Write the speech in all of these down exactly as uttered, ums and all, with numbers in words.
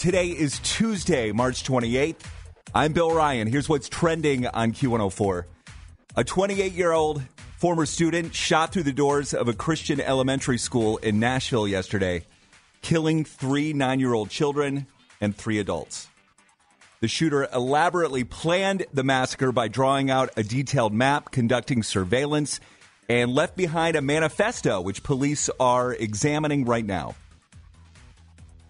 Today is Tuesday, March twenty-eighth. I'm Bill Ryan. Here's what's trending on Q one oh four. A twenty-eight-year-old former student shot through the doors of a Christian elementary school in Nashville yesterday, killing three nine-year-old children and three adults. The shooter elaborately planned the massacre by drawing out a detailed map, conducting surveillance, and left behind a manifesto, which police are examining right now.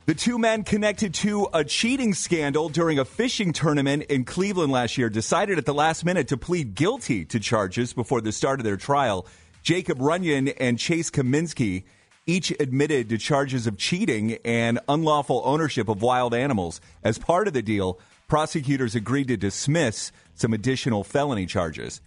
The two men connected to a cheating scandal during a fishing tournament in Cleveland last year decided at the last minute to plead guilty to charges before the start of their trial. Jacob Runyon and Chase Kaminsky each admitted to charges of cheating and unlawful ownership of wild animals. As part of the deal, prosecutors agreed to dismiss some additional felony charges.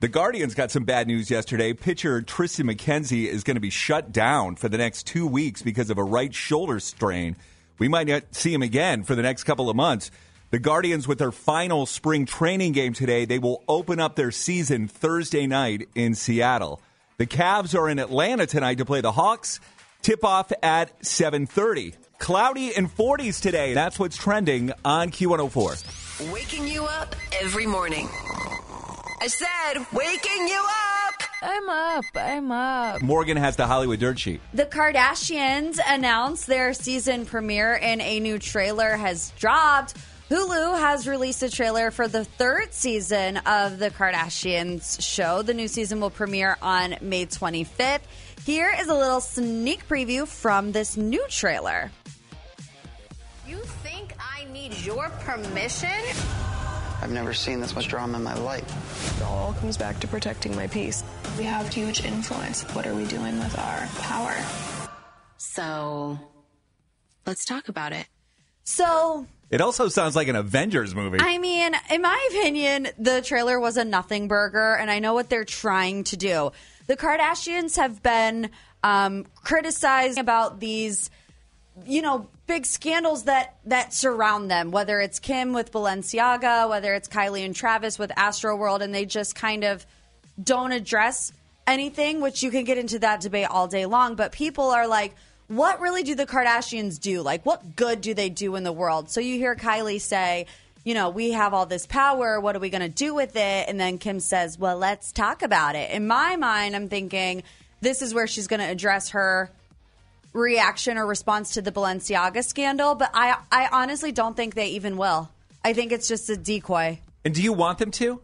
The Guardians got some bad news yesterday. Pitcher Triston McKenzie is going to be shut down for the next two weeks because of a right shoulder strain. We might not see him again for the next couple of months. The Guardians, with their final spring training game today, they will open up their season Thursday night in Seattle. The Cavs are in Atlanta tonight to play the Hawks. Tip-off at seven thirty. Cloudy and forties today. That's what's trending on Q one oh four. Waking you up every morning. I said, waking you up! I'm up, I'm up. Morgan has the Hollywood Dirt Sheet. The Kardashians announced their season premiere and a new trailer has dropped. Hulu has released a trailer for the third season of The Kardashians show. The new season will premiere on May twenty-fifth. Here is a little sneak preview from this new trailer. You think I need your permission? I've never seen this much drama in my life. It all comes back to protecting my peace. We have huge influence. What are we doing with our power? So, let's talk about it. So... It also sounds like an Avengers movie. I mean, in my opinion, the trailer was a nothing burger, and I know what they're trying to do. The Kardashians have been um, criticized about these... you know, big scandals that, that surround them, whether it's Kim with Balenciaga, whether it's Kylie and Travis with Astroworld, and they just kind of don't address anything, which you can get into that debate all day long. But people are like, what really do the Kardashians do? Like, what good do they do in the world? So you hear Kylie say, you know, we have all this power. What are we going to do with it? And then Kim says, well, let's talk about it. In my mind, I'm thinking this is where she's going to address her reaction or response to the Balenciaga scandal, but I, I honestly don't think they even will. I think it's just a decoy. And do you want them to?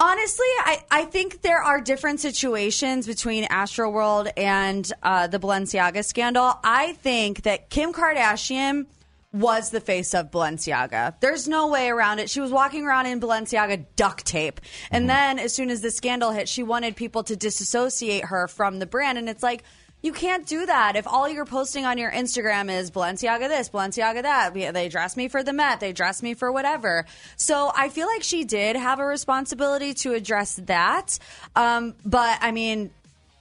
Honestly, I, I think there are different situations between Astroworld and uh, the Balenciaga scandal. I think that Kim Kardashian was the face of Balenciaga. There's no way around it. She was walking around in Balenciaga duct tape. And mm-hmm. then as soon as the scandal hit, she wanted people to disassociate her from the brand. And it's like, you can't do that. If all you're posting on your Instagram is Balenciaga this, Balenciaga that, they dress me for the Met, they dress me for whatever. So I feel like she did have a responsibility to address that. Um, but, I mean,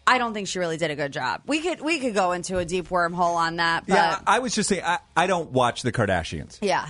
I don't think she really did a good job. We could we could go into a deep wormhole on that. But... Yeah, I was just saying, I, I don't watch the Kardashians. Yeah.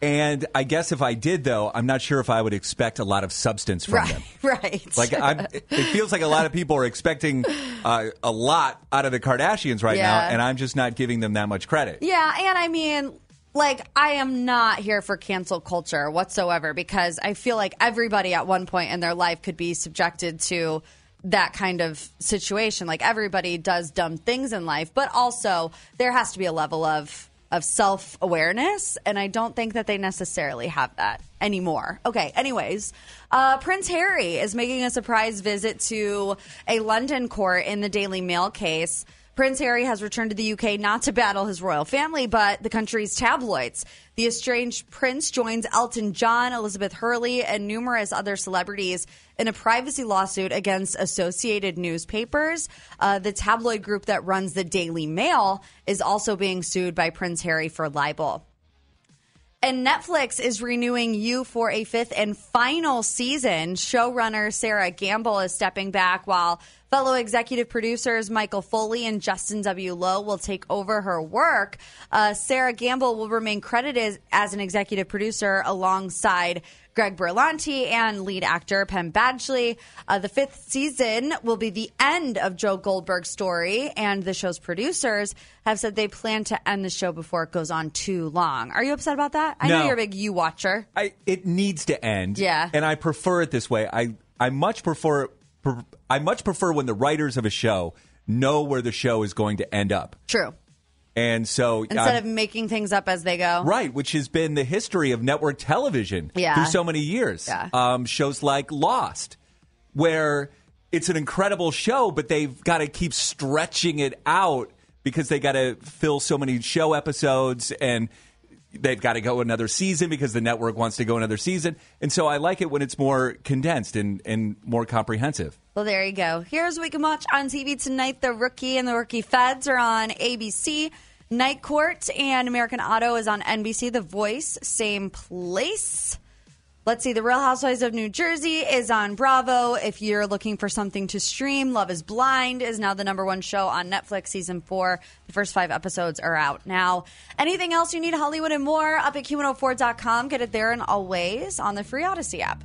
And I guess if I did, though, I'm not sure if I would expect a lot of substance from right, them. Right. Like, I'm, it feels like a lot of people are expecting uh, a lot out of the Kardashians right yeah. now, and I'm just not giving them that much credit. Yeah, and I mean, like, I am not here for cancel culture whatsoever, because I feel like everybody at one point in their life could be subjected to that kind of situation. Like, everybody does dumb things in life, but also there has to be a level of... of self-awareness, and I don't think that they necessarily have that anymore. Okay, anyways, uh, Prince Harry is making a surprise visit to a London court in the Daily Mail case. Prince Harry has returned to the U K not to battle his royal family, but the country's tabloids. The estranged prince joins Elton John, Elizabeth Hurley, and numerous other celebrities in a privacy lawsuit against Associated newspapers. Uh, the tabloid group that runs the Daily Mail is also being sued by Prince Harry for libel. And Netflix is renewing You for a fifth and final season. Showrunner Sarah Gamble is stepping back while fellow executive producers Michael Foley and Justin W. Lowe will take over her work. Uh, Sarah Gamble will remain credited as an executive producer alongside Greg Berlanti and lead actor Penn Badgley. Uh, the fifth season will be the end of Joe Goldberg's story, and the show's producers have said they plan to end the show before it goes on too long. Are you upset about that? I no. know you're a big You watcher. I, it needs to end. Yeah. And I prefer it this way. I, I much prefer pre- I much prefer when the writers of a show know where the show is going to end up. True. And so instead I'm, of making things up as they go. Right, which has been the history of network television yeah. through so many years. Yeah. Um, shows like Lost, where it's an incredible show, but they've got to keep stretching it out because they got to fill so many show episodes and they've got to go another season because the network wants to go another season. And so I like it when it's more condensed and, and more comprehensive. Well, there you go. Here's what we can watch on T V tonight. The Rookie and the Rookie Feds are on A B C. Night Court and American Auto is on N B C. The Voice, same place. Let's see. The Real Housewives of New Jersey is on Bravo. If you're looking for something to stream, Love is Blind is now the number one show on Netflix. Season four, the first five episodes are out now. Anything else you need, Hollywood and more, up at Q one oh four dot com. Get it there and always on the free Odyssey app.